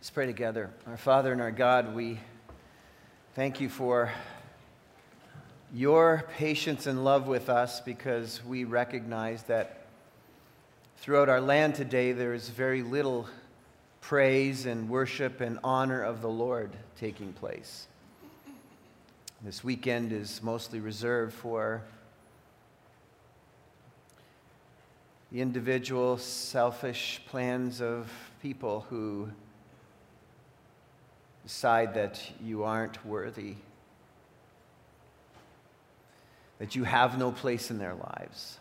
Let's pray together. Our Father and our God, we thank you for your patience and love with us, because we recognize that throughout our land today there is very little praise and worship and honor of the Lord taking place. This weekend is mostly reserved for the individual selfish plans of people who decide that you aren't worthy, that you have no place in their lives.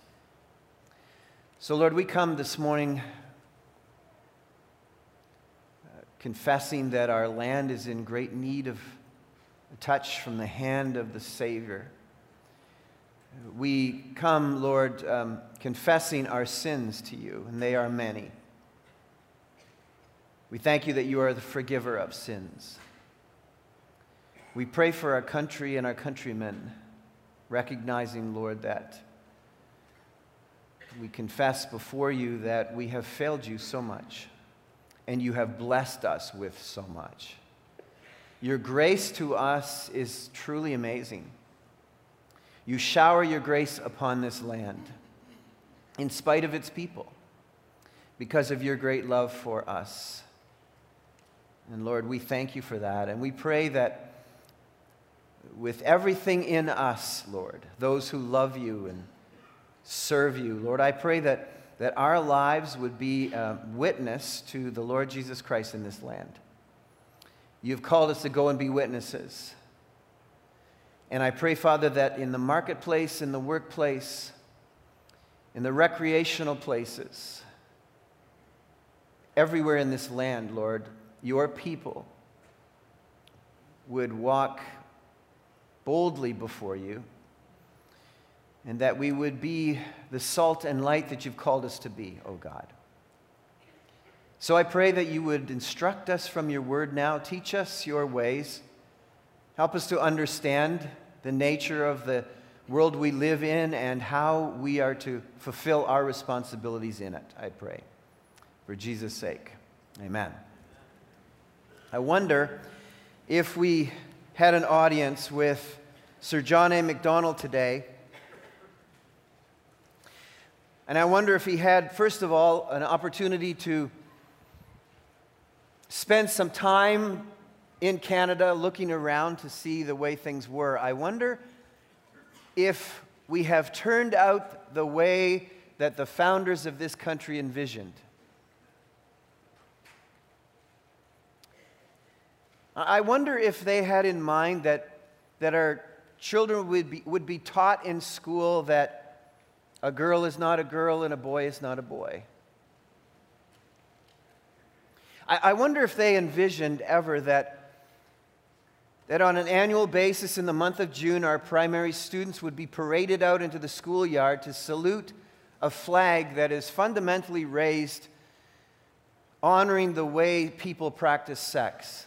So, Lord, we come this morning confessing that our land is in great need of a touch from the hand of the Savior. We come, Lord, confessing our sins to you, and they are many. We thank you that you are the forgiver of sins. We pray for our country and our countrymen, recognizing, Lord, that we confess before you that we have failed you so much, and you have blessed us with so much. Your grace to us is truly amazing. You shower your grace upon this land, in spite of its people, because of your great love for us. And Lord, we thank you for that. And we pray that with everything in us, Lord, those who love you and serve you, Lord, I pray that our lives would be a witness to the Lord Jesus Christ in this land. You've called us to go and be witnesses. And I pray, Father, that in the marketplace, in the workplace, in the recreational places, everywhere in this land, Lord, your people would walk boldly before you, and that we would be the salt and light that you've called us to be, O God. So I pray that you would instruct us from your word now, teach us your ways, help us to understand the nature of the world we live in and how we are to fulfill our responsibilities in it, I pray. For Jesus' sake, amen. I wonder if we had an audience with Sir John A. Macdonald today, and I wonder if he had, first of all, an opportunity to spend some time in Canada, looking around to see the way things were. I wonder if we have turned out the way that the founders of this country envisioned. I wonder if they had in mind that our children would be taught in school that a girl is not a girl and a boy is not a boy. I wonder if they envisioned ever that on an annual basis in the month of June, our primary students would be paraded out into the schoolyard to salute a flag that is fundamentally raised, honoring the way people practice sex.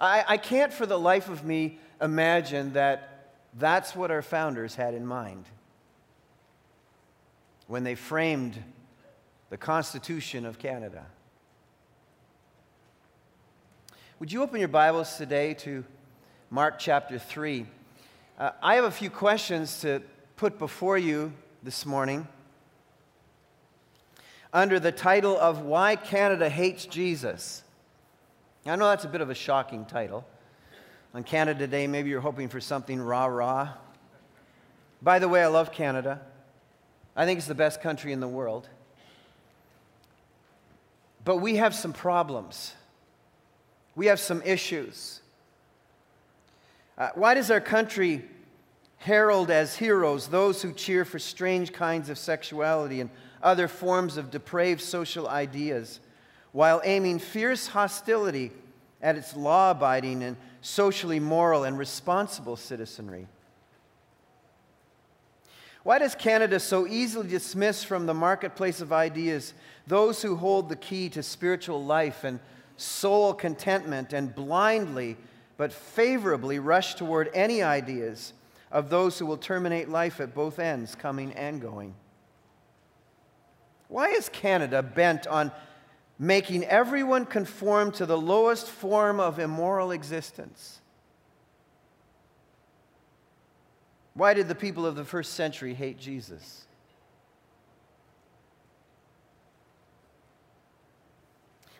I can't for the life of me imagine that that's what our founders had in mind when they framed the Constitution of Canada. Would you open your Bibles today to Mark chapter 3? I have a few questions to put before you this morning under the title of Why Canada Hates Jesus. I know that's a bit of a shocking title. On Canada Day, maybe you're hoping for something rah-rah. By the way, I love Canada. I think it's the best country in the world. But we have some problems. We have some issues. Why does our country herald as heroes those who cheer for strange kinds of sexuality and other forms of depraved social ideas, while aiming fierce hostility at its law-abiding and socially moral and responsible citizenry? Why does Canada so easily dismiss from the marketplace of ideas those who hold the key to spiritual life and soul contentment, and blindly but favorably rush toward any ideas of those who will terminate life at both ends, coming and going? Why is Canada bent on making everyone conform to the lowest form of immoral existence. Why did the people of the first century hate Jesus?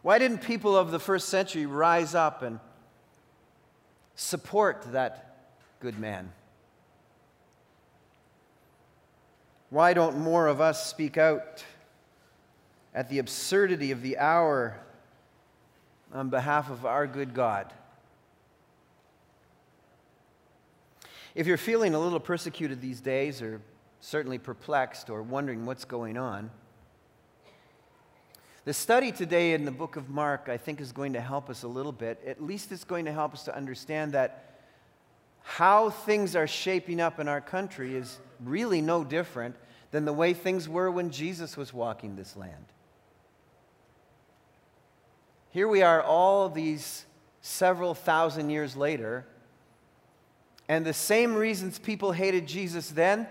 Why didn't people of the first century rise up and support that good man? Why don't more of us speak out at the absurdity of the hour on behalf of our good God? If you're feeling a little persecuted these days, or certainly perplexed, or wondering what's going on, the study today in the book of Mark, I think, is going to help us a little bit. At least it's going to help us to understand that how things are shaping up in our country is really no different than the way things were when Jesus was walking this land. Here we are all these several thousand years later, and the same reasons people hated Jesus then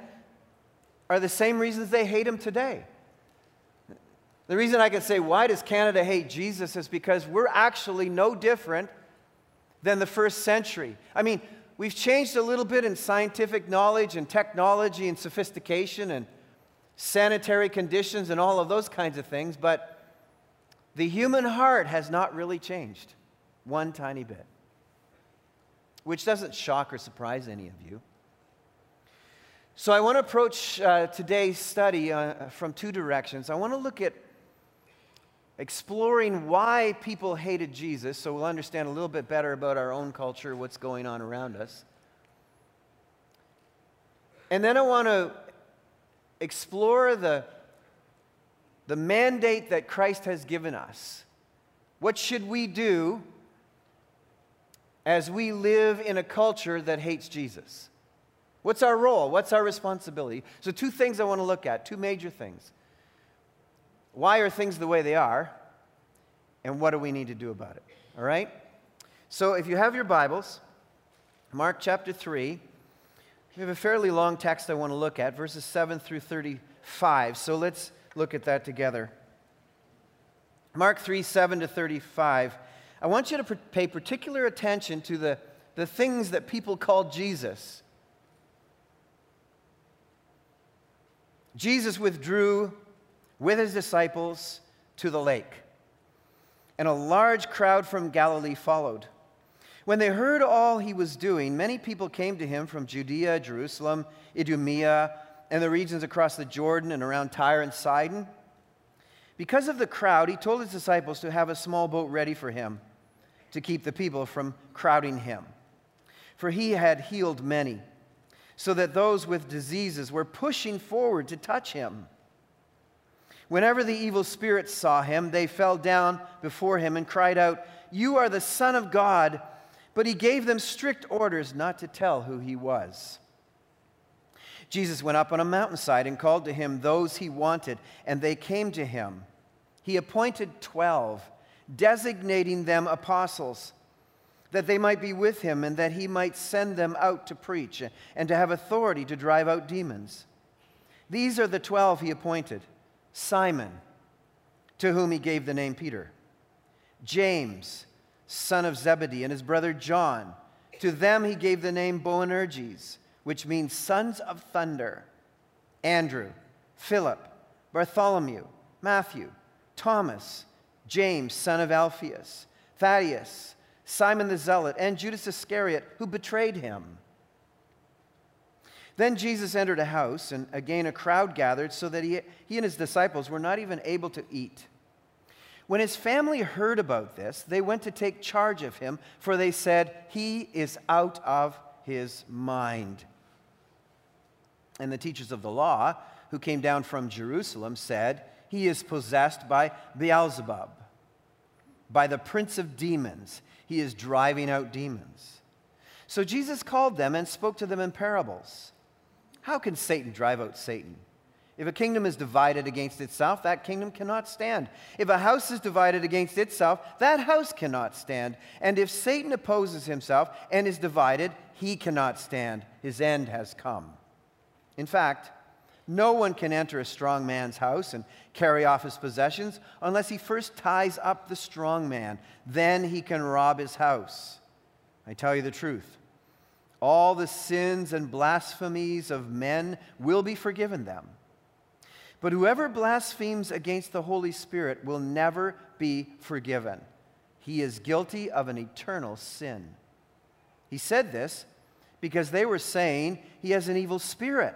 are the same reasons they hate him today. The reason I can say, why does Canada hate Jesus, is because we're actually no different than the first century. I mean, we've changed a little bit in scientific knowledge and technology and sophistication and sanitary conditions and all of those kinds of things, but the human heart has not really changed one tiny bit, which doesn't shock or surprise any of you. So I want to approach today's study from two directions. I want to look at exploring why people hated Jesus, so we'll understand a little bit better about our own culture, what's going on around us. And then I want to explore the mandate that Christ has given us. What should we do as we live in a culture that hates Jesus? What's our role? What's our responsibility? So two things I want to look at, two major things. Why are things the way they are? And what do we need to do about it? All right? So if you have your Bibles, Mark chapter 3, we have a fairly long text I want to look at, verses 7 through 35. So let's look at that together. Mark 3, 7 to 35. I want you to pay particular attention to the things that people called Jesus. Jesus withdrew with his disciples to the lake, and a large crowd from Galilee followed. When they heard all he was doing, many people came to him from Judea, Jerusalem, Idumea, and the regions across the Jordan and around Tyre and Sidon. Because of the crowd, he told his disciples to have a small boat ready for him to keep the people from crowding him. For he had healed many, so that those with diseases were pushing forward to touch him. Whenever the evil spirits saw him, they fell down before him and cried out, "You are the Son of God." But he gave them strict orders not to tell who he was. Jesus went up on a mountainside and called to him those he wanted, and they came to him. He appointed 12, designating them apostles, that they might be with him and that he might send them out to preach and to have authority to drive out demons. These are the 12 he appointed: Simon, to whom he gave the name Peter; James, son of Zebedee, and his brother John. To them he gave the name Boanerges, which means sons of thunder; Andrew, Philip, Bartholomew, Matthew, Thomas, James, son of Alphaeus, Thaddeus, Simon the Zealot, and Judas Iscariot, who betrayed him. Then Jesus entered a house, and again a crowd gathered, so that he and his disciples were not even able to eat. When his family heard about this, they went to take charge of him, for they said, "He is out of his mind." And the teachers of the law, who came down from Jerusalem, said, "He is possessed by Beelzebub, by the prince of demons. He is driving out demons." So Jesus called them and spoke to them in parables. "How can Satan drive out Satan? If a kingdom is divided against itself, that kingdom cannot stand. If a house is divided against itself, that house cannot stand. And if Satan opposes himself and is divided, he cannot stand. His end has come. In fact, No one can enter a strong man's house and carry off his possessions unless he first ties up the strong man. Then he can rob his house. I tell you the truth, all the sins and blasphemies of men will be forgiven them. But whoever blasphemes against the Holy Spirit will never be forgiven. He is guilty of an eternal sin. He said this because they were saying he has an evil spirit.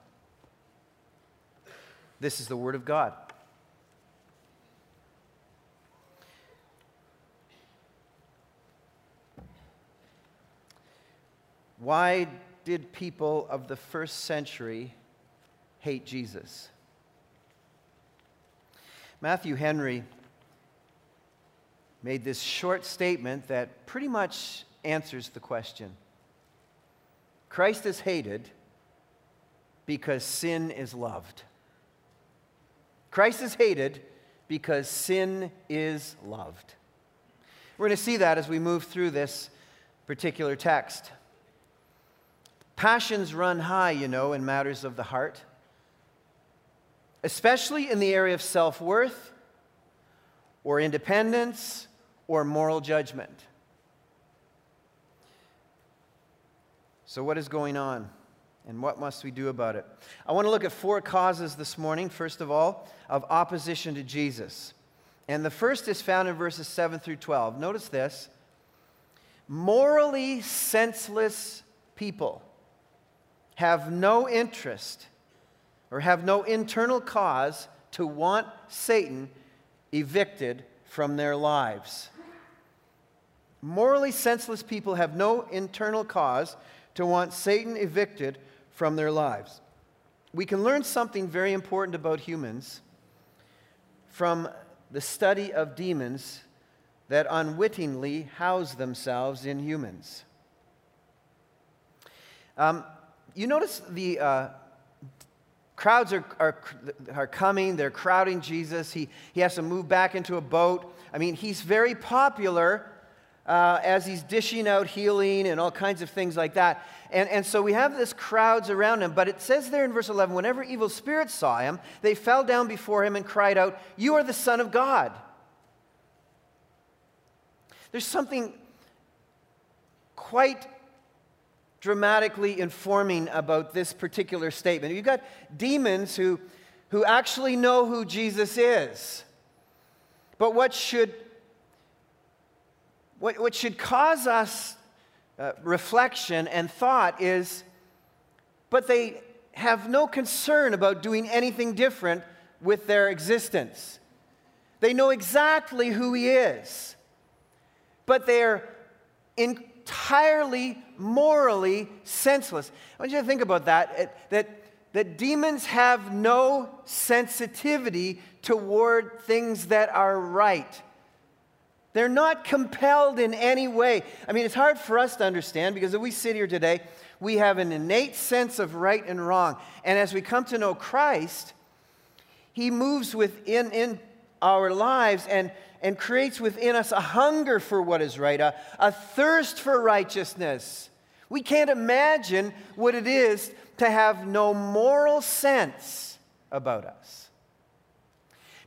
This is the Word of God. Why did people of the first century hate Jesus? Matthew Henry made this short statement that pretty much answers the question. Christ is hated because sin is loved. Christ is hated because sin is loved. We're going to see that as we move through this particular text. Passions run high, you know, in matters of the heart, especially in the area of self-worth or independence or moral judgment. So what is going on, and what must we do about it? I want to look at four causes this morning, first of all, of opposition to Jesus. And the first is found in verses 7 through 12. Notice this. Morally senseless people have no interest or have no internal cause to want Satan evicted from their lives. Morally senseless people have no internal cause to want Satan evicted from their lives. We can learn something very important about humans from the study of demons that unwittingly house themselves in humans. You notice the crowds are coming, they're crowding Jesus. He has to move back into a boat. I mean, he's very popular as he's dishing out healing and all kinds of things like that. And so we have this crowds around him, but it says there in verse 11, whenever evil spirits saw him, they fell down before him and cried out, "You are the Son of God." There's something quite dramatically informing about this particular statement. You've got demons who actually know who Jesus is. But what should cause us reflection and thought is, but they have no concern about doing anything different with their existence. They know exactly who he is, but they're entirely morally senseless. I want you to think about that demons have no sensitivity toward things that are right. They're not compelled in any way. I mean, it's hard for us to understand because as we sit here today, we have an innate sense of right and wrong. And as we come to know Christ, he moves within our lives and creates within us a hunger for what is right, a thirst for righteousness. We can't imagine what it is to have no moral sense about us.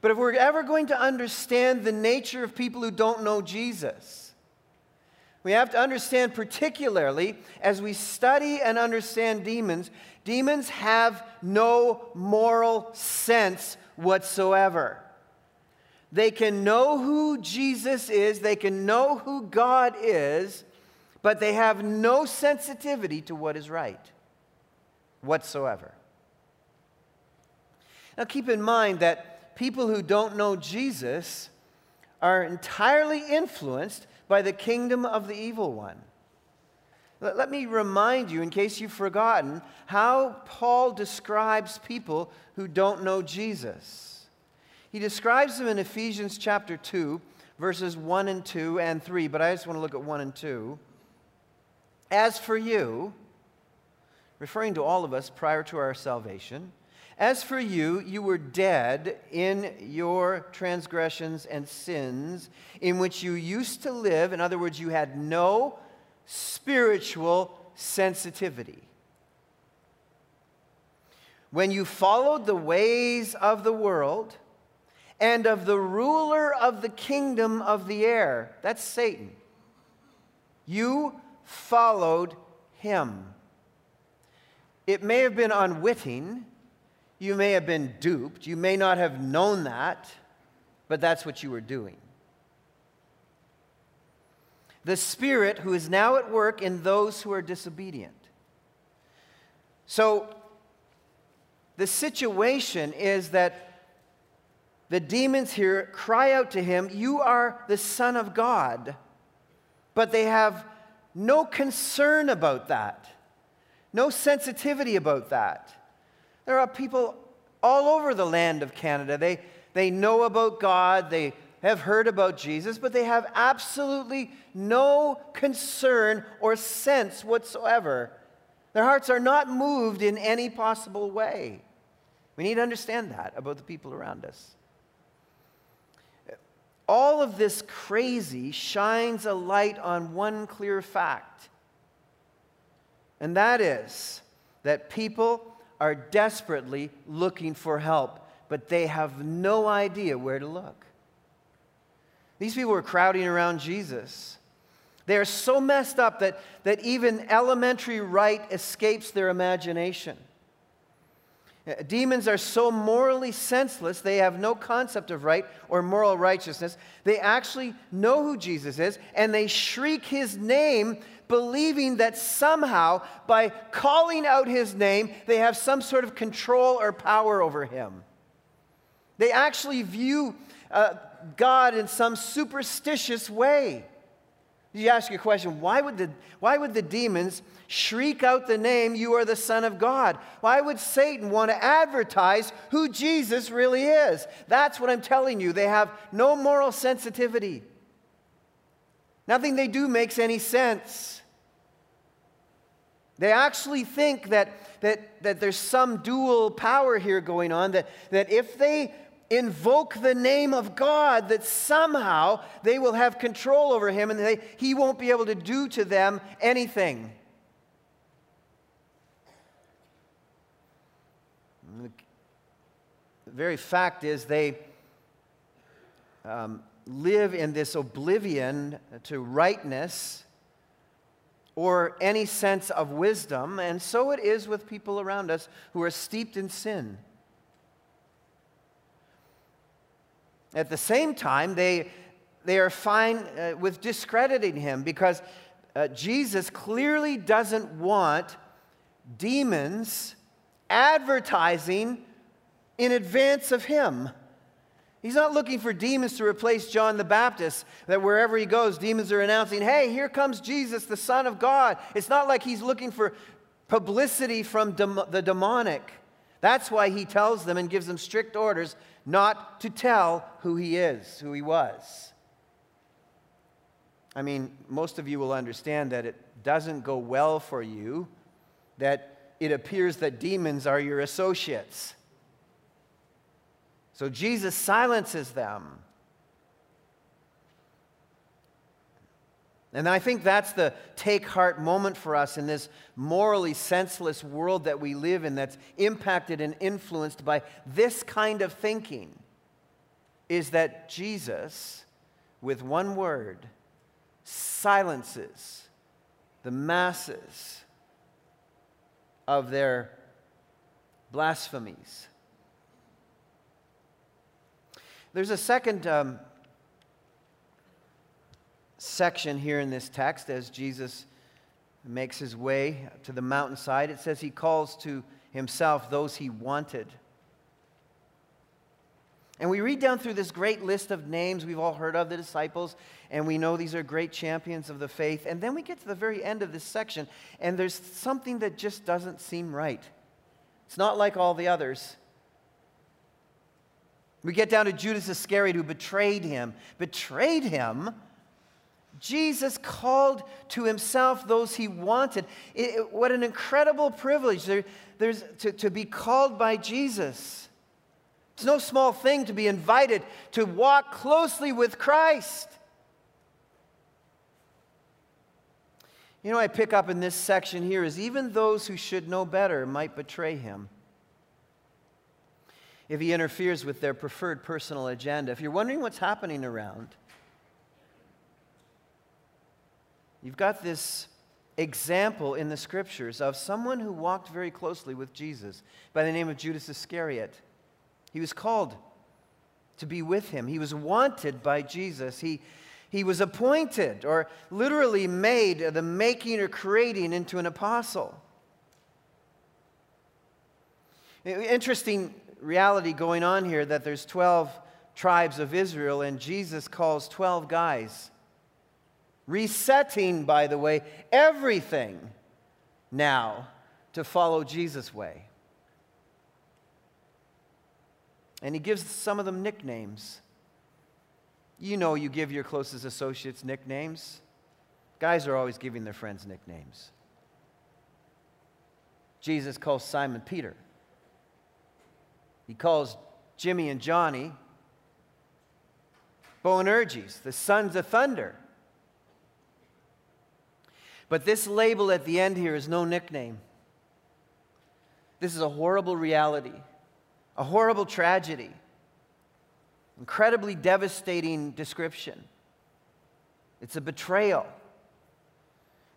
But if we're ever going to understand the nature of people who don't know Jesus, we have to understand, particularly as we study and understand demons, demons have no moral sense whatsoever. They can know who Jesus is, they can know who God is, but they have no sensitivity to what is right whatsoever. Now keep in mind that people who don't know Jesus are entirely influenced by the kingdom of the evil one. Let me remind you, in case you've forgotten, how Paul describes people who don't know Jesus. He describes them in Ephesians chapter 2, verses 1 and 2 and 3, but I just want to look at 1 and 2. As for you, referring to all of us prior to our salvation, as for you, you were dead in your transgressions and sins in which you used to live. In other words, you had no spiritual sensitivity. When you followed the ways of the world and of the ruler of the kingdom of the air, that's Satan, you followed him. It may have been unwitting. You may have been duped. You may not have known that, but that's what you were doing. The Spirit who is now at work in those who are disobedient. So, the situation is that the demons here cry out to him, "You are the Son of God," but they have no concern about that, no sensitivity about that. There are people all over the land of Canada. They know about God, they have heard about Jesus, but they have absolutely no concern or sense whatsoever. Their hearts are not moved in any possible way. We need to understand that about the people around us. All of this crazy shines a light on one clear fact, and that is that people are desperately looking for help, but they have no idea where to look. These people are crowding around Jesus. They are so messed up that even elementary right escapes their imagination. Demons are so morally senseless, they have no concept of right or moral righteousness. They actually know who Jesus is, and they shriek his name, believing that somehow, by calling out his name, they have some sort of control or power over him. They actually view God in some superstitious way. You ask your question, why would the demons shriek out the name, "You are the Son of God"? Why would Satan want to advertise who Jesus really is? That's what I'm telling you. They have no moral sensitivity. Nothing they do makes any sense. They actually think that there's some dual power here going on, that if they invoke the name of God, that somehow they will have control over him and he won't be able to do to them anything. The very fact is they live in this oblivion to rightness or any sense of wisdom, and so it is with people around us who are steeped in sin. At the same time, they are fine with discrediting him, because Jesus clearly doesn't want demons advertising in advance of him. He's not looking for demons to replace John the Baptist, that wherever he goes, demons are announcing, "Hey, here comes Jesus, the Son of God." It's not like he's looking for publicity from the demonic. That's why he tells them and gives them strict orders not to tell who he is, who he was. I mean, most of you will understand that it doesn't go well for you, that it appears that demons are your associates. So Jesus silences them. And I think that's the take heart moment for us in this morally senseless world that we live in, that's impacted and influenced by this kind of thinking, is that Jesus, with one word, silences the masses of their blasphemies. There's a second section here in this text as Jesus makes his way to the mountainside. It says he calls to himself those he wanted. And we read down through this great list of names we've all heard of, the disciples, and we know these are great champions of the faith. And then we get to the very end of this section, and there's something that just doesn't seem right. It's not like all the others. We get down to Judas Iscariot, who betrayed him. Betrayed him? Jesus called to himself those he wanted. What an incredible privilege to be called by Jesus. It's no small thing to be invited to walk closely with Christ. You know, I pick up in this section here is even those who should know better might betray him if he interferes with their preferred personal agenda. If you're wondering what's happening around, you've got this example in the scriptures of someone who walked very closely with Jesus by the name of Judas Iscariot. He was called to be with him. He was wanted by Jesus. He was appointed, or literally made, the making or creating into an apostle. Interesting reality going on here that there's 12 tribes of Israel, and Jesus calls 12 guys. Resetting, by the way, everything now to follow Jesus' way. And he gives some of them nicknames. You know, you give your closest associates nicknames. Guys are always giving their friends nicknames. Jesus calls Simon Peter. He calls Jimmy and Johnny Boanerges, the sons of thunder. But this label at the end here is no nickname. This is a horrible reality. A horrible tragedy, incredibly devastating description. It's a betrayal.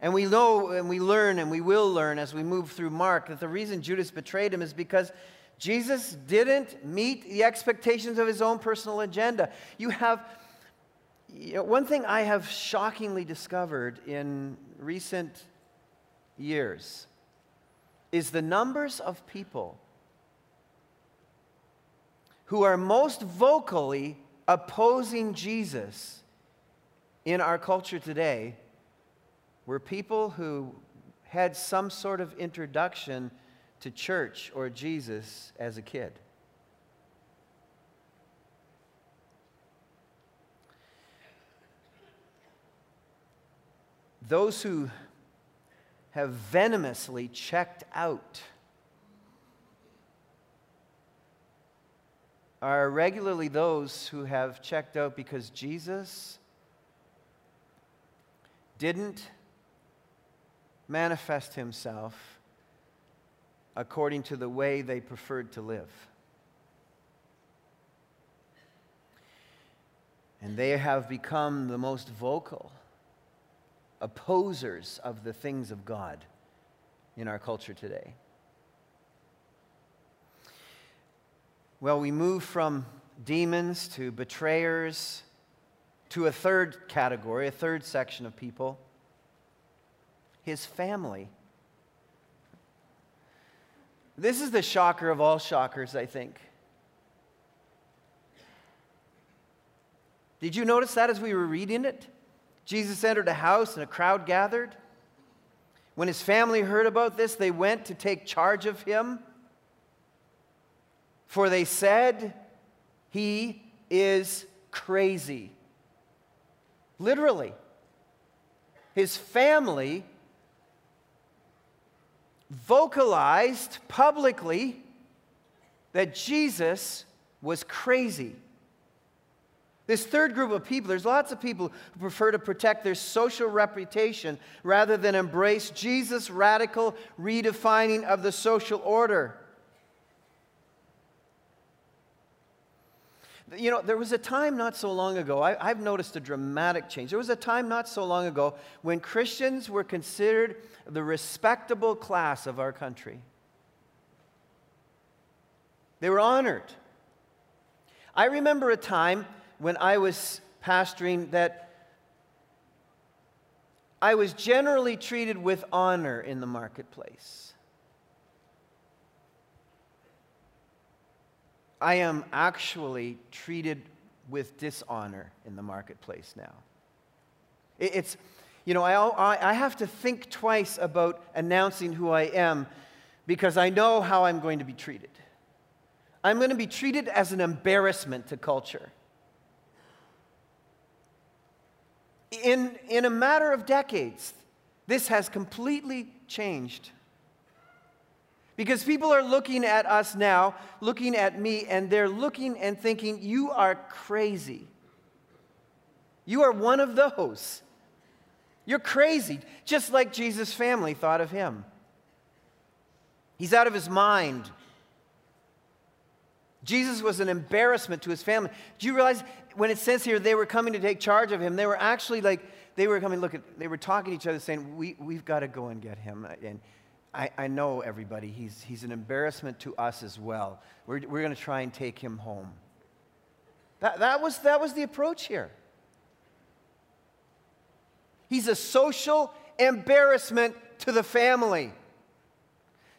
And we know and we learn and we will learn as we move through Mark that the reason Judas betrayed him is because Jesus didn't meet the expectations of his own personal agenda. One thing I have shockingly discovered in recent years is the numbers of people who are most vocally opposing Jesus in our culture today were people who had some sort of introduction to church or Jesus as a kid. Those who have venomously checked out are regularly those who have checked out because Jesus didn't manifest himself according to the way they preferred to live. And they have become the most vocal opposers of the things of God in our culture today. Well, we move from demons to betrayers to a third category, a third section of people, his family. This is the shocker of all shockers, I think. Did you notice that as we were reading it? Jesus entered a house and a crowd gathered. When his family heard about this, they went to take charge of him. For they said, he is crazy. Literally. His family vocalized publicly that Jesus was crazy. This third group of people, there's lots of people who prefer to protect their social reputation rather than embrace Jesus' radical redefining of the social order. You know, there was a time not so long ago, I've noticed a dramatic change. There was a time not so long ago when Christians were considered the respectable class of our country. They were honored. I remember a time when I was pastoring that I was generally treated with honor in the marketplace. I am actually treated with dishonor in the marketplace now. It's, you know, I have to think twice about announcing who I am because I know how I'm going to be treated. I'm going to be treated as an embarrassment to culture. In a matter of decades, this has completely changed. Because people are looking at us now, looking at me, and they're looking and thinking, you are crazy. You are one of those. You're crazy, just like Jesus' family thought of him. He's out of his mind. Jesus was an embarrassment to his family. Do you realize when it says here they were coming to take charge of him, they were actually like, they were coming, they were talking to each other saying, we've got to go and get him. And I know everybody, he's an embarrassment to us as well. We're going to try and take him home. That was the approach here. He's a social embarrassment to the family.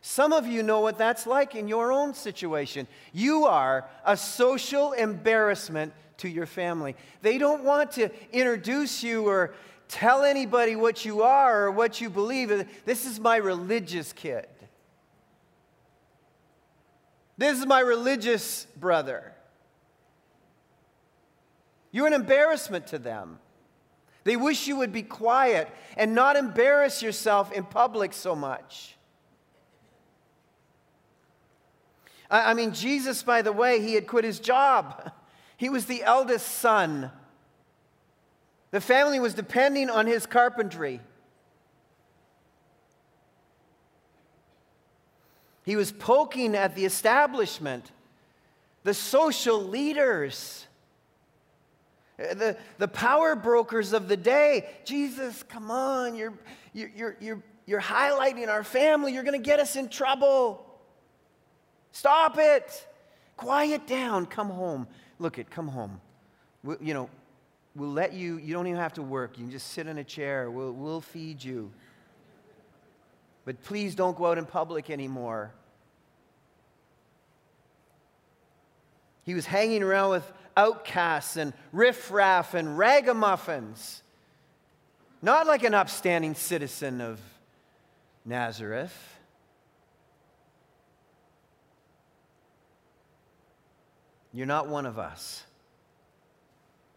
Some of you know what that's like in your own situation. You are a social embarrassment to your family. They don't want to introduce you or tell anybody what you are or what you believe. This is my religious kid. This is my religious brother. You're an embarrassment to them. They wish you would be quiet and not embarrass yourself in public so much. I mean, Jesus, by the way, he had quit his job. He was the eldest son. The family was depending on his carpentry. He was poking at the establishment, the social leaders, the power brokers of the day. Jesus, come on, you're highlighting our family. You're going to get us in trouble. Stop it. Quiet down. Come home. Look it, come home. We'll let you, you don't even have to work. You can just sit in a chair. We'll feed you. But please don't go out in public anymore. He was hanging around with outcasts and riffraff and ragamuffins. Not like an upstanding citizen of Nazareth. You're not one of us.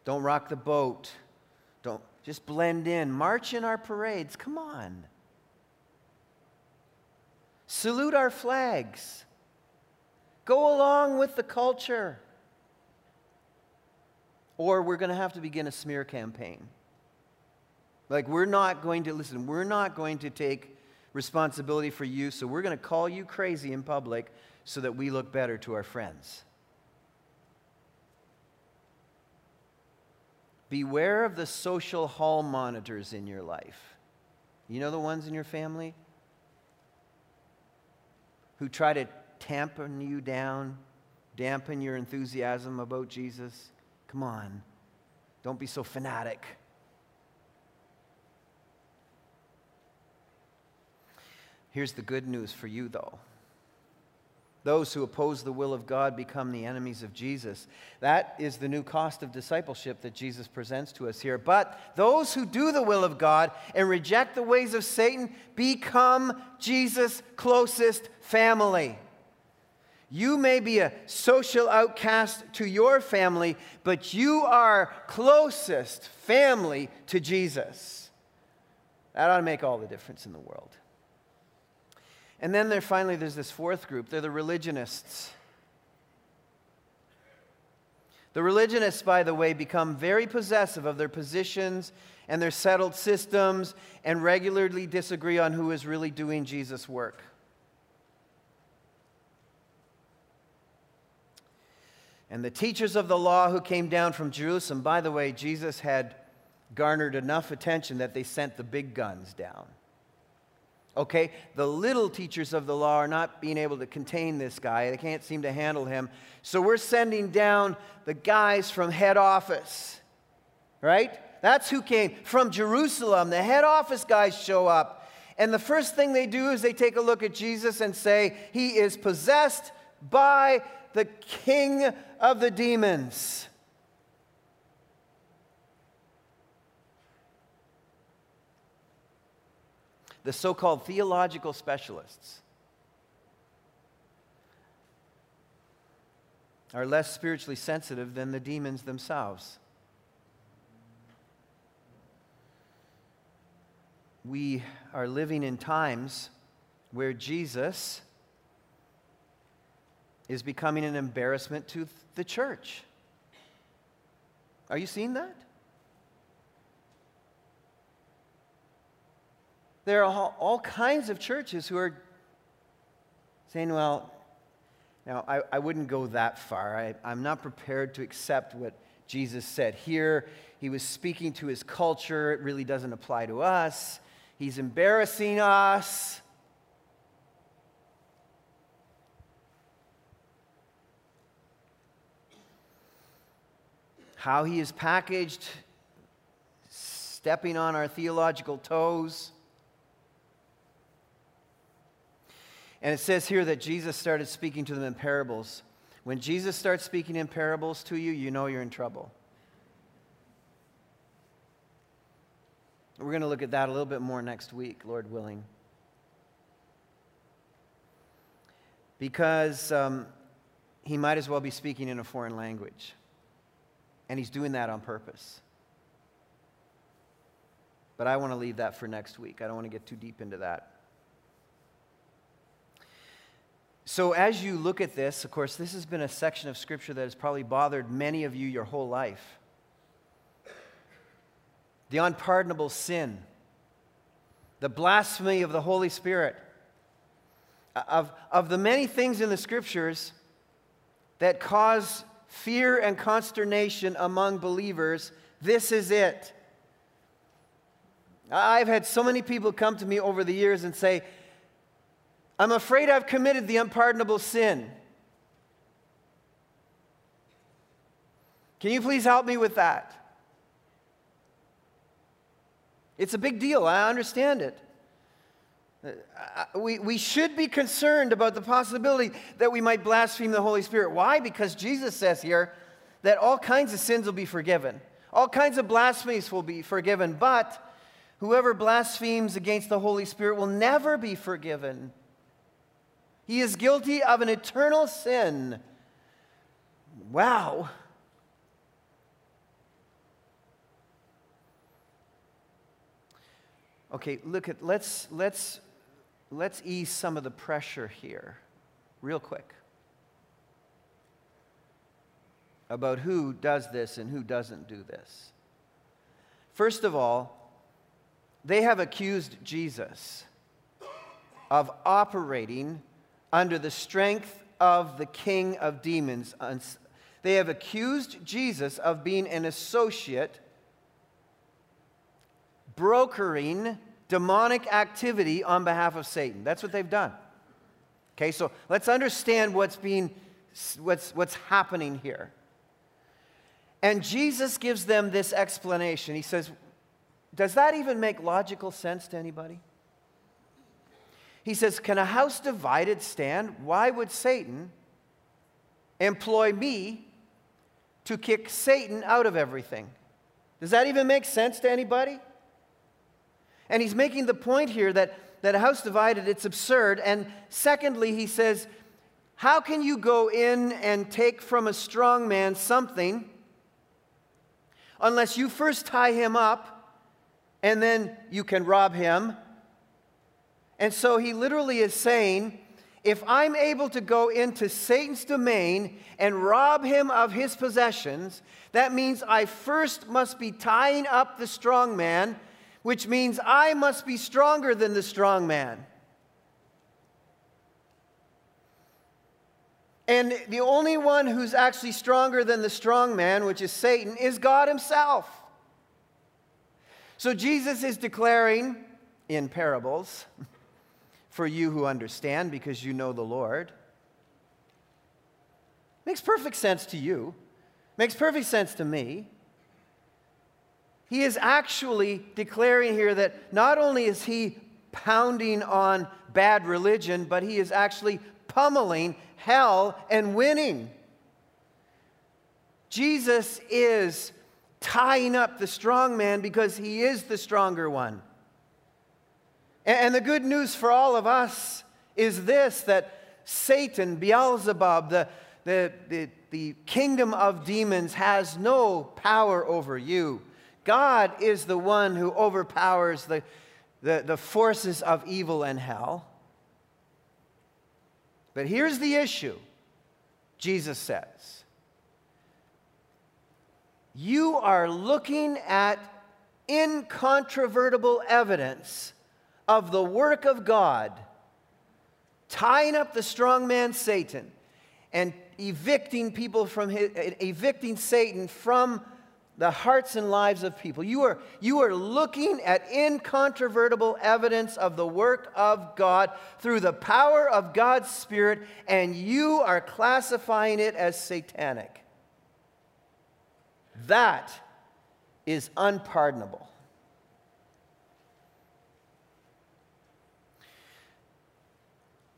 Don't rock the boat. Don't just blend in. March in our parades. Come on. Salute our flags. Go along with the culture. Or we're going to have to begin a smear campaign. Like, we're not going to, listen, we're not going to take responsibility for you, so we're going to call you crazy in public so that we look better to our friends. Beware of the social hall monitors in your life. You know the ones in your family who try to tampen you down, dampen your enthusiasm about Jesus? Come on, don't be so fanatic. Here's the good news for you, though. Those who oppose the will of God become the enemies of Jesus. That is the new cost of discipleship that Jesus presents to us here. But those who do the will of God and reject the ways of Satan become Jesus' closest family. You may be a social outcast to your family, but you are closest family to Jesus. That ought to make all the difference in the world. And then there's this fourth group. They're the religionists. The religionists, by the way, become very possessive of their positions and their settled systems and regularly disagree on who is really doing Jesus' work. And the teachers of the law who came down from Jerusalem, by the way, Jesus had garnered enough attention that they sent the big guns down. Okay, the little teachers of the law are not being able to contain this guy. They can't seem to handle him. So we're sending down the guys from head office, right? That's who came from Jerusalem. The head office guys show up. And the first thing they do is they take a look at Jesus and say, he is possessed by the king of the demons. The so-called theological specialists are less spiritually sensitive than the demons themselves. We are living in times where Jesus is becoming an embarrassment to the church. Are you seeing that? There are all kinds of churches who are saying, well, now I wouldn't go that far. I'm not prepared to accept what Jesus said here. He was speaking to his culture. It really doesn't apply to us. He's embarrassing us. How he is packaged, stepping on our theological toes. And it says here that Jesus started speaking to them in parables. When Jesus starts speaking in parables to you, you know you're in trouble. We're going to look at that a little bit more next week, Lord willing. Because he might as well be speaking in a foreign language. And he's doing that on purpose. But I want to leave that for next week. I don't want to get too deep into that. So as you look at this, of course, this has been a section of Scripture that has probably bothered many of you your whole life. The unpardonable sin, the blasphemy of the Holy Spirit, of the many things in the Scriptures that cause fear and consternation among believers, this is it. I've had so many people come to me over the years and say, I'm afraid I've committed the unpardonable sin. Can you please help me with that? It's a big deal. I understand it. We should be concerned about the possibility that we might blaspheme the Holy Spirit. Why? Because Jesus says here that all kinds of sins will be forgiven. All kinds of blasphemies will be forgiven. But whoever blasphemes against the Holy Spirit will never be forgiven. He is guilty of an eternal sin. Wow. Okay, look at let's ease some of the pressure here real quick about who does this and who doesn't do this. First of all, they have accused Jesus of operating under the strength of the king of demons. They have accused Jesus of being an associate, brokering demonic activity on behalf of Satan. That's what they've done. Okay, so let's understand what's happening here. And Jesus gives them this explanation. He says, does that even make logical sense to anybody? He says, can a house divided stand? Why would Satan employ me to kick Satan out of everything? Does that even make sense to anybody? And he's making the point here that a house divided, it's absurd. And secondly, he says, how can you go in and take from a strong man something unless you first tie him up and then you can rob him? And so he literally is saying, if I'm able to go into Satan's domain and rob him of his possessions, that means I first must be tying up the strong man, which means I must be stronger than the strong man. And the only one who's actually stronger than the strong man, which is Satan, is God himself. So Jesus is declaring in parables, for you who understand, because you know the Lord. Makes perfect sense to you. Makes perfect sense to me. He is actually declaring here that not only is he pounding on bad religion, but he is actually pummeling hell and winning. Jesus is tying up the strong man because he is the stronger one. And the good news for all of us is this, that Satan, Beelzebub, the kingdom of demons has no power over you. God is the one who overpowers the forces of evil and hell. But here's the issue, Jesus says. You are looking at incontrovertible evidence of the work of God, tying up the strong man Satan and evicting Satan from the hearts and lives of people. You are looking at incontrovertible evidence of the work of God through the power of God's Spirit, and you are classifying it as satanic. That is unpardonable.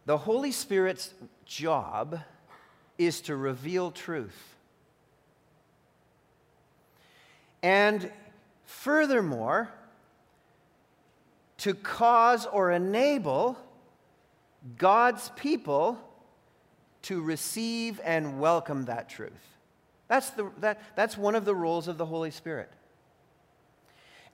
The Holy Spirit's job is to reveal truth. And furthermore, to cause or enable God's people to receive and welcome that truth. That's one of the roles of the Holy Spirit.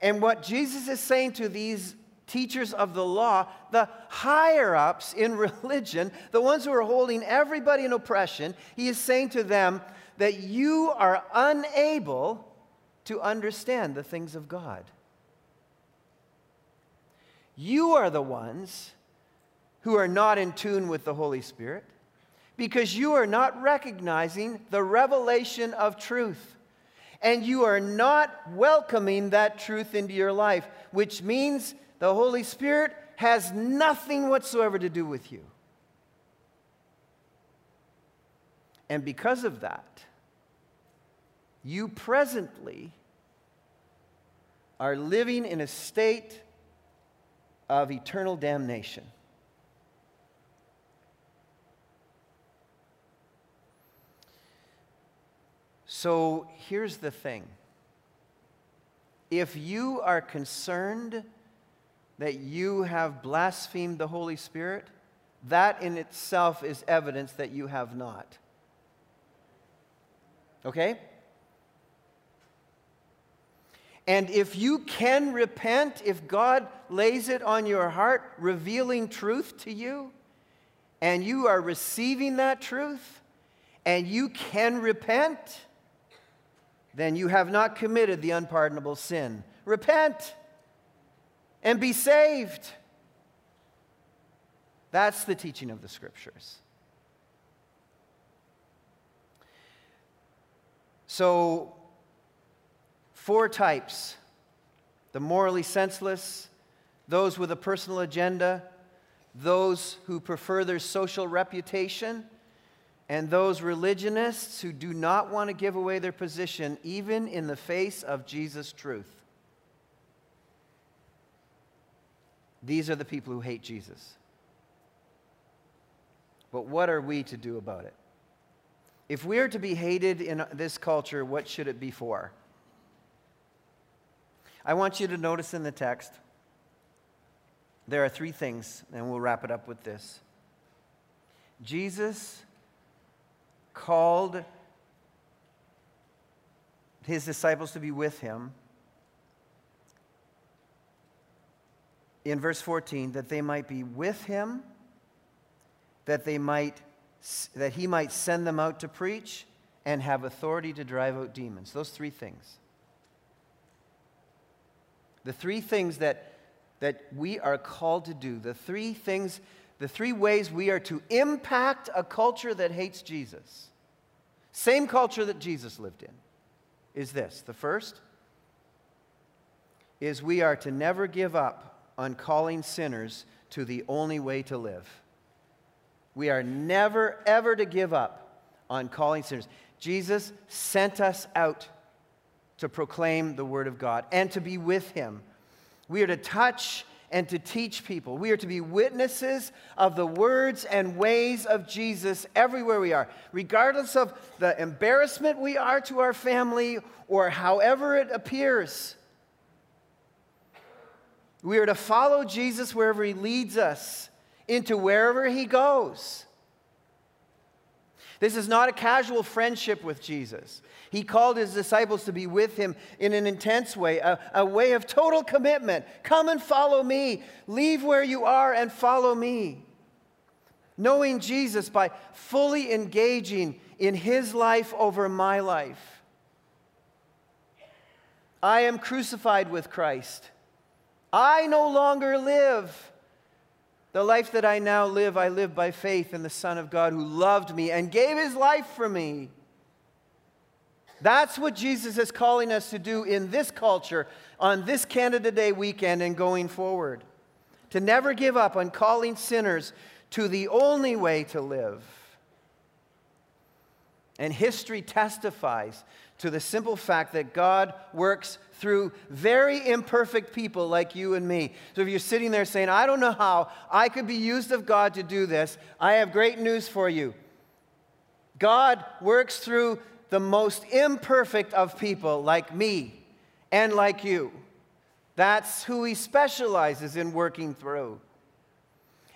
And what Jesus is saying to these teachers of the law, the higher-ups in religion, the ones who are holding everybody in oppression, he is saying to them that you are unable to understand the things of God. You are the ones who are not in tune with the Holy Spirit because you are not recognizing the revelation of truth. And you are not welcoming that truth into your life, which means the Holy Spirit has nothing whatsoever to do with you. And because of that, you presently are living in a state of eternal damnation. So here's the thing. If you are concerned that you have blasphemed the Holy Spirit, that in itself is evidence that you have not. Okay? And if you can repent, if God lays it on your heart, revealing truth to you, and you are receiving that truth, and you can repent, then you have not committed the unpardonable sin. Repent and be saved. That's the teaching of the Scriptures. So, 4 types: the morally senseless, those with a personal agenda, those who prefer their social reputation, and those religionists who do not want to give away their position, even in the face of Jesus' truth. These are the people who hate Jesus. But what are we to do about it? If we are to be hated in this culture, what should it be for? I want you to notice in the text, there are 3 things, and we'll wrap it up with this. Jesus called his disciples to be with him. In verse 14, that they might be with him, that he might send them out to preach and have authority to drive out demons. Those 3 things. The 3 things that we are called to do. The 3 ways we are to impact a culture that hates Jesus. Same culture that Jesus lived in. Is this. The first is we are to never give up on calling sinners to the only way to live. We are never, ever to give up on calling sinners. Jesus sent us out to proclaim the word of God and to be with him. We are to touch and to teach people. We are to be witnesses of the words and ways of Jesus everywhere we are, regardless of the embarrassment we are to our family or however it appears. We are to follow Jesus wherever he leads us, into wherever he goes. This is not a casual friendship with Jesus. He called his disciples to be with him in an intense way, a way of total commitment. Come and follow me. Leave where you are and follow me. Knowing Jesus by fully engaging in his life over my life. I am crucified with Christ. I no longer live. The life that I now live, I live by faith in the Son of God who loved me and gave his life for me. That's what Jesus is calling us to do in this culture, on this Canada Day weekend and going forward. To never give up on calling sinners to the only way to live. And history testifies to the simple fact that God works through very imperfect people like you and me. So if you're sitting there saying, I don't know how I could be used of God to do this, I have great news for you. God works through the most imperfect of people like me and like you. That's who he specializes in working through.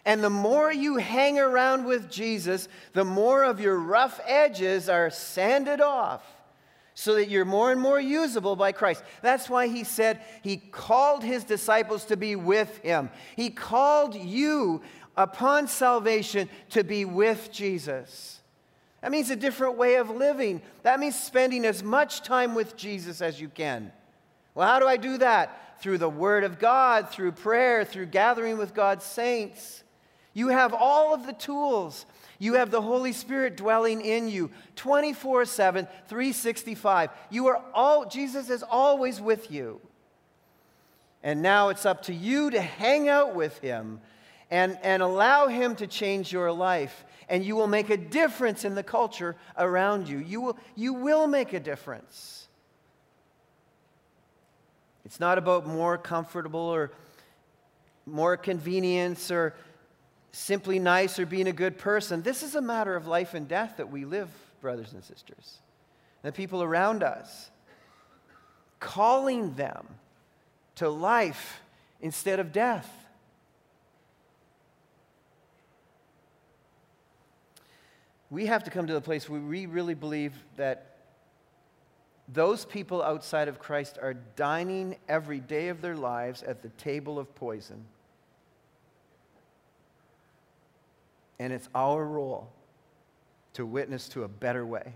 And the more you hang around with Jesus, the more of your rough edges are sanded off so that you're more and more usable by Christ. That's why he said he called his disciples to be with him. He called you upon salvation to be with Jesus. That means a different way of living. That means spending as much time with Jesus as you can. Well, how do I do that? Through the Word of God, through prayer, through gathering with God's saints. You have all of the tools. You have the Holy Spirit dwelling in you 24/7, 365. Jesus is always with you. And now it's up to you to hang out with him and allow him to change your life. And you will make a difference in the culture around you. You will make a difference. It's not about more comfortable or more convenience or simply nice or being a good person. This is a matter of life and death that we live, brothers and sisters. The people around us, calling them to life instead of death. We have to come to the place where we really believe that those people outside of Christ are dining every day of their lives at the table of poison. And it's our role to witness to a better way.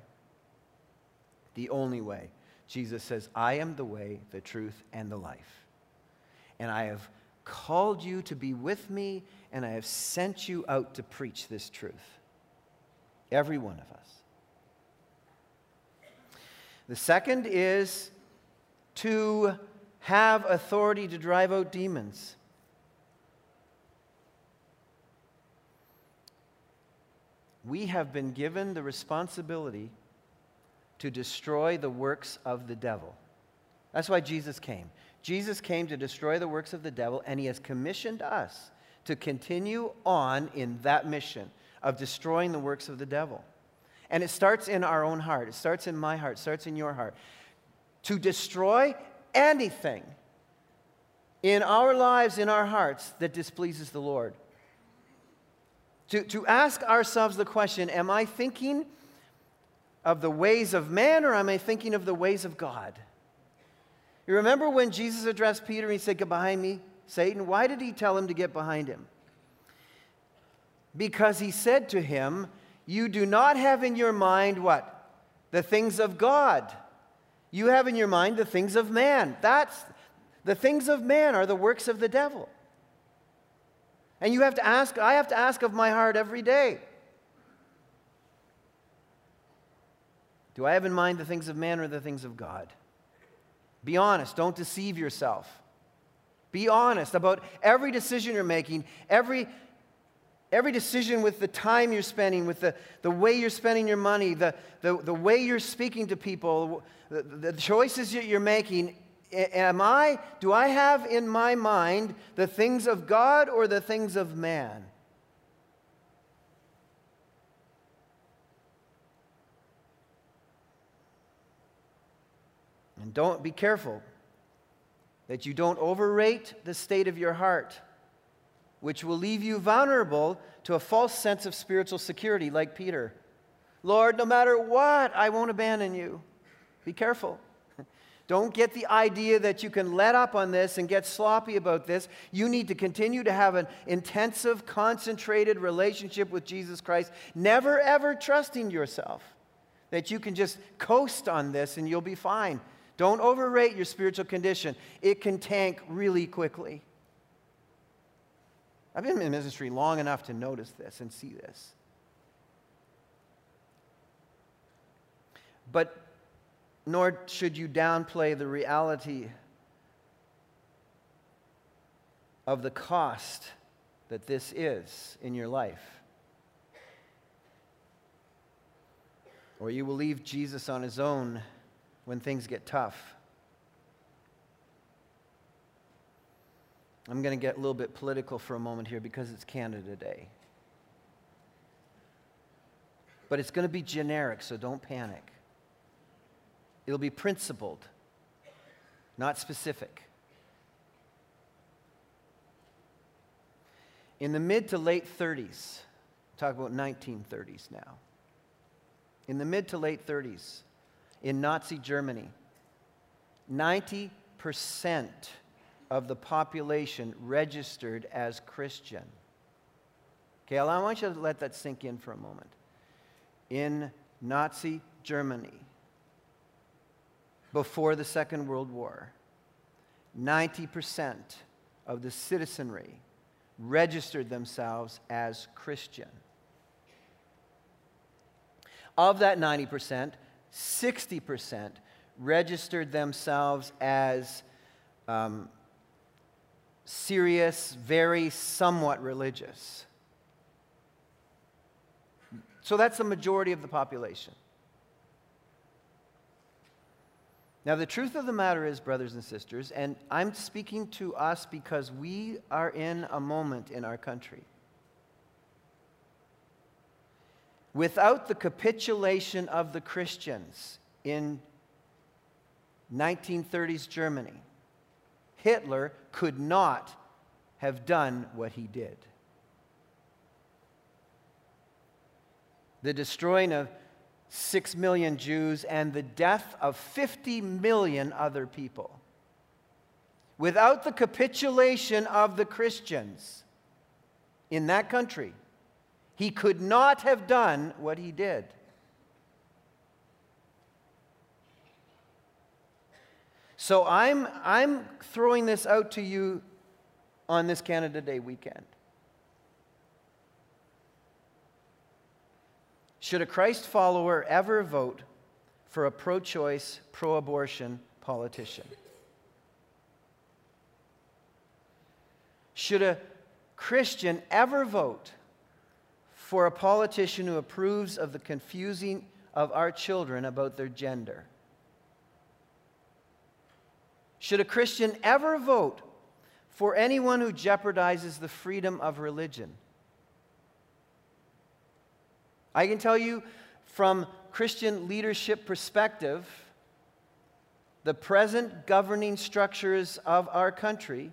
The only way. Jesus says, I am the way, the truth, and the life. And I have called you to be with me, and I have sent you out to preach this truth. Every one of us. The second is to have authority to drive out demons. We have been given the responsibility to destroy the works of the devil. That's why Jesus came. Jesus came to destroy the works of the devil, and he has commissioned us to continue on in that mission of destroying the works of the devil. And it starts in our own heart. It starts in my heart. It starts in your heart. To destroy anything in our lives, in our hearts, that displeases the Lord. To ask ourselves the question, am I thinking of the ways of man or am I thinking of the ways of God? You remember when Jesus addressed Peter and he said, get behind me, Satan? Why did he tell him to get behind him? Because he said to him, you do not have in your mind what? The things of God. You have in your mind the things of man. That's the things of man are the works of the devil. And you have to ask, I have to ask of my heart every day. Do I have in mind the things of man or the things of God? Be honest. Don't deceive yourself. Be honest about every decision you're making, every decision with the time you're spending, with the way you're spending your money, the way you're speaking to people, the choices that you're making. Do I have in my mind the things of God or the things of man? And don't be careful that you don't overrate the state of your heart, which will leave you vulnerable to a false sense of spiritual security, like Peter. Lord, no matter what, I won't abandon you. Be careful. Don't get the idea that you can let up on this and get sloppy about this. You need to continue to have an intensive, concentrated relationship with Jesus Christ, never ever trusting yourself that you can just coast on this and you'll be fine. Don't overrate your spiritual condition. It can tank really quickly. I've been in ministry long enough to notice this and see this. But nor should you downplay the reality of the cost that this is in your life, or you will leave Jesus on his own when things get tough. I'm going to get a little bit political for a moment here because it's Canada Day. But it's going to be generic, so don't panic. It'll be principled, not specific. In the mid to late 30s, talk about 1930s now. In the mid to late 30s, in Nazi Germany, 90% of the population registered as Christian. Okay, I want you to let that sink in for a moment. In Nazi Germany, before the Second World War, 90% of the citizenry registered themselves as Christian. Of that 90%, 60% registered themselves as serious, very somewhat religious. So that's the majority of the population. Now, the truth of the matter is, brothers and sisters, and I'm speaking to us because we are in a moment in our country. Without the capitulation of the Christians in 1930s Germany, Hitler could not have done what he did. The destroying of 6 million Jews and the death of 50 million other people. Without the capitulation of the Christians in that country, he could not have done what he did. So I'm throwing this out to you on this Canada Day weekend. Should a Christ follower ever vote for a pro-choice, pro-abortion politician? Should a Christian ever vote for a politician who approves of the confusing of our children about their gender? Should a Christian ever vote for anyone who jeopardizes the freedom of religion? I can tell you from Christian leadership perspective, the present governing structures of our country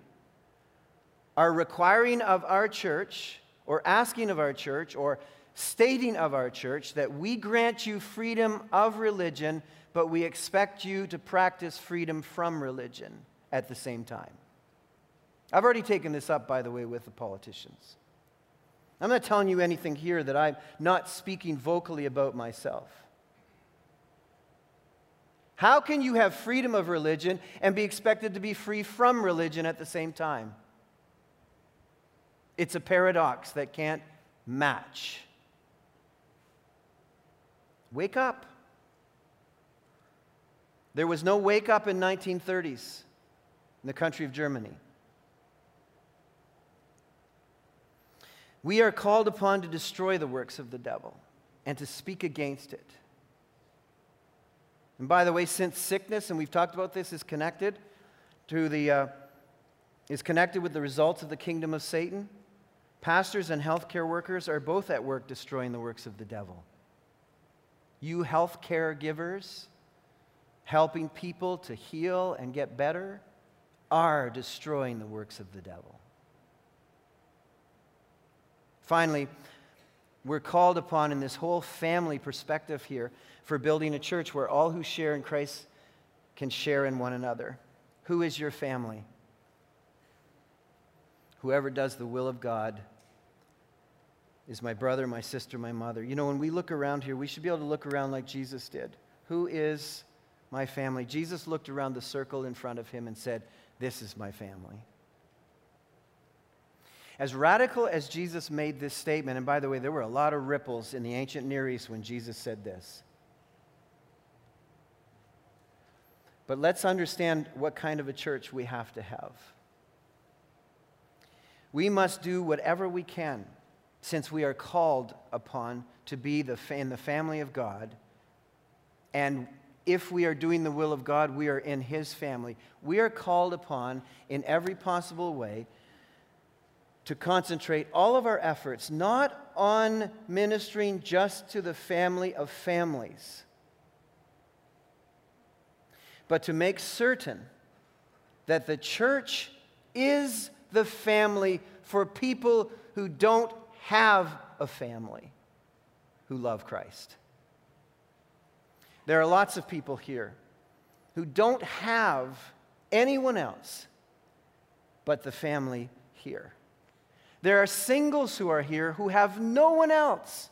are requiring of our church, or asking of our church, or stating of our church that we grant you freedom of religion, but we expect you to practice freedom from religion at the same time. I've already taken this up, by the way, with the politicians. I'm not telling you anything here that I'm not speaking vocally about myself. How can you have freedom of religion and be expected to be free from religion at the same time? It's a paradox that can't match. Wake up. There was no wake up in 1930s in the country of Germany. We are called upon to destroy the works of the devil and to speak against it. And by the way, since sickness, and we've talked about this, is connected, is connected with the results of the kingdom of Satan. Pastors and healthcare workers are both at work destroying the works of the devil. You healthcare givers, helping people to heal and get better, are destroying the works of the devil. Finally, we're called upon in this whole family perspective here for building a church where all who share in Christ can share in one another. Who is your family? Whoever does the will of God is my brother, my sister, my mother. You know, when we look around here, we should be able to look around like Jesus did. Who is my family? Jesus looked around the circle in front of him and said, "This is my family." As radical as Jesus made this statement, and by the way, there were a lot of ripples in the ancient Near East when Jesus said this. But let's understand what kind of a church we have to have. We must do whatever we can, since we are called upon to be in the family of God. And if we are doing the will of God, we are in His family. We are called upon in every possible way to concentrate all of our efforts not on ministering just to the family of families, but to make certain that the church is the family for people who don't have a family who love Christ. There are lots of people here who don't have anyone else but the family here. There are singles who are here who have no one else.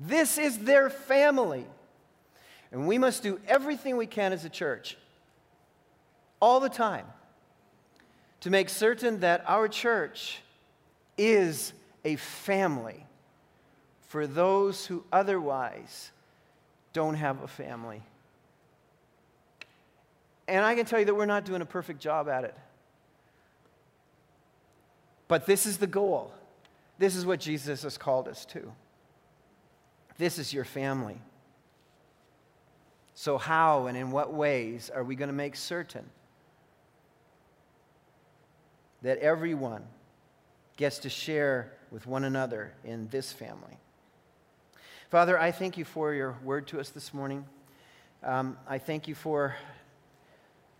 This is their family. And we must do everything we can as a church, all the time, to make certain that our church is a family for those who otherwise don't have a family. And I can tell you that we're not doing a perfect job at it. But this is the goal. This is what Jesus has called us to. This is your family. So how and in what ways are we going to make certain that everyone gets to share with one another in this family? Father, I thank you for your word to us this morning. I thank you for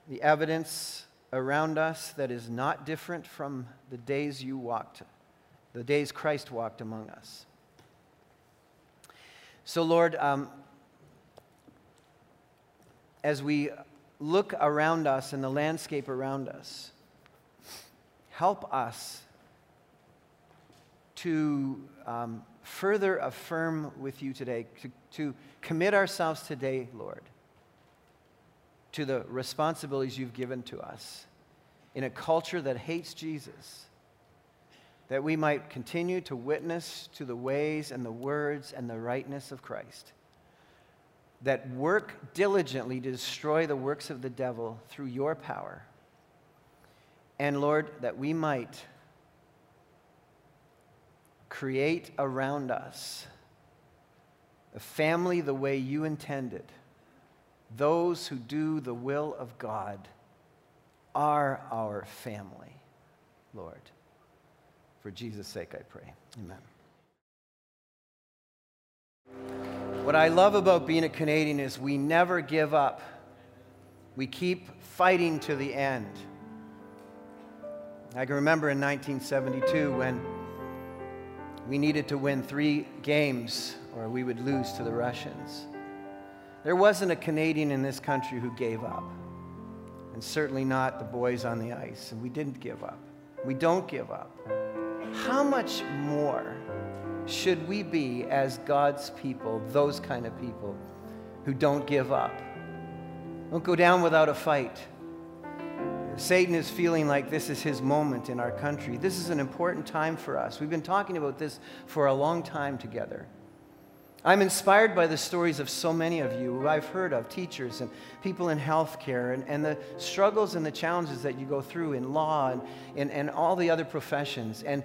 the evidence around us that is not different from the days you walked, the days Christ walked among us. So Lord, as we look around us and the landscape around us, help us to further affirm with you today, to commit ourselves today, Lord, to the responsibilities you've given to us in a culture that hates Jesus, that we might continue to witness to the ways and the words and the rightness of Christ, that work diligently to destroy the works of the devil through your power. And Lord, that we might create around us a family the way you intended. Those who do the will of God are our family, Lord. For Jesus' sake, I pray. Amen. What I love about being a Canadian is we never give up. We keep fighting to the end. I can remember in 1972 when we needed to win 3 games or we would lose to the Russians. There wasn't a Canadian in this country who gave up, and certainly not the boys on the ice. And we didn't give up. We don't give up. How much more should we be as God's people, those kind of people who don't give up, don't go down without a fight? If Satan is feeling like this is his moment in our country, this is an important time for us. We've been talking about this for a long time together. I'm inspired by the stories of so many of you who I've heard of, teachers and people in healthcare, and the struggles and the challenges that you go through in law and all the other professions, and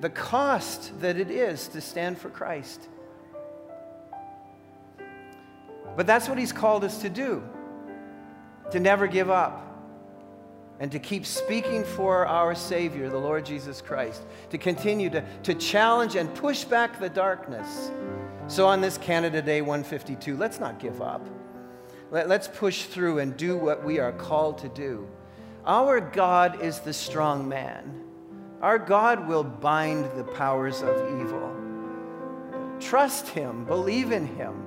the cost that it is to stand for Christ. But that's what he's called us to do, to never give up, and to keep speaking for our Savior, the Lord Jesus Christ, to continue to challenge and push back the darkness. So on this Canada Day 152, let's not give up. Let's push through and do what we are called to do. Our God is the strong man. Our God will bind the powers of evil. Trust him, believe in him.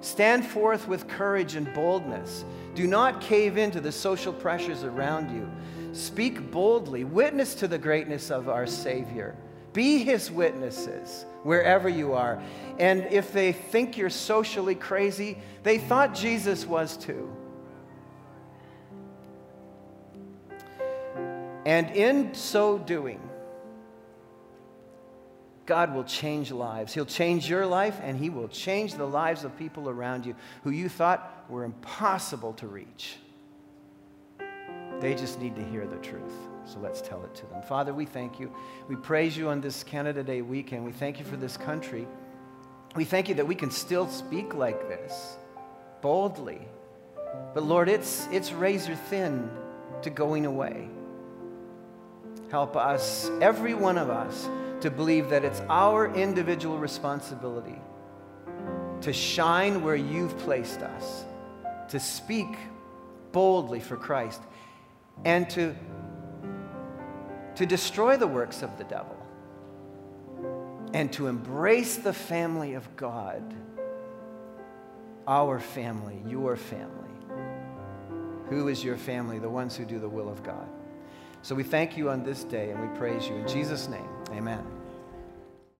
Stand forth with courage and boldness. Do not cave into the social pressures around you. Speak boldly. Witness to the greatness of our Savior. Be his witnesses wherever you are. And if they think you're socially crazy, they thought Jesus was too. And in so doing, God will change lives. He'll change your life, and he will change the lives of people around you who you thought were impossible to reach. They just need to hear the truth, so let's tell it to them. Father, we thank you. We praise you on this Canada Day weekend. We thank you for this country. We thank you that we can still speak like this, boldly. But Lord, it's razor thin to going away. Help us, every one of us, to believe that it's our individual responsibility to shine where you've placed us, to speak boldly for Christ, and to destroy the works of the devil, and to embrace the family of God, our family, your family. Who is your family? The ones who do the will of God. So we thank you on this day, and we praise you. In Jesus' name, amen.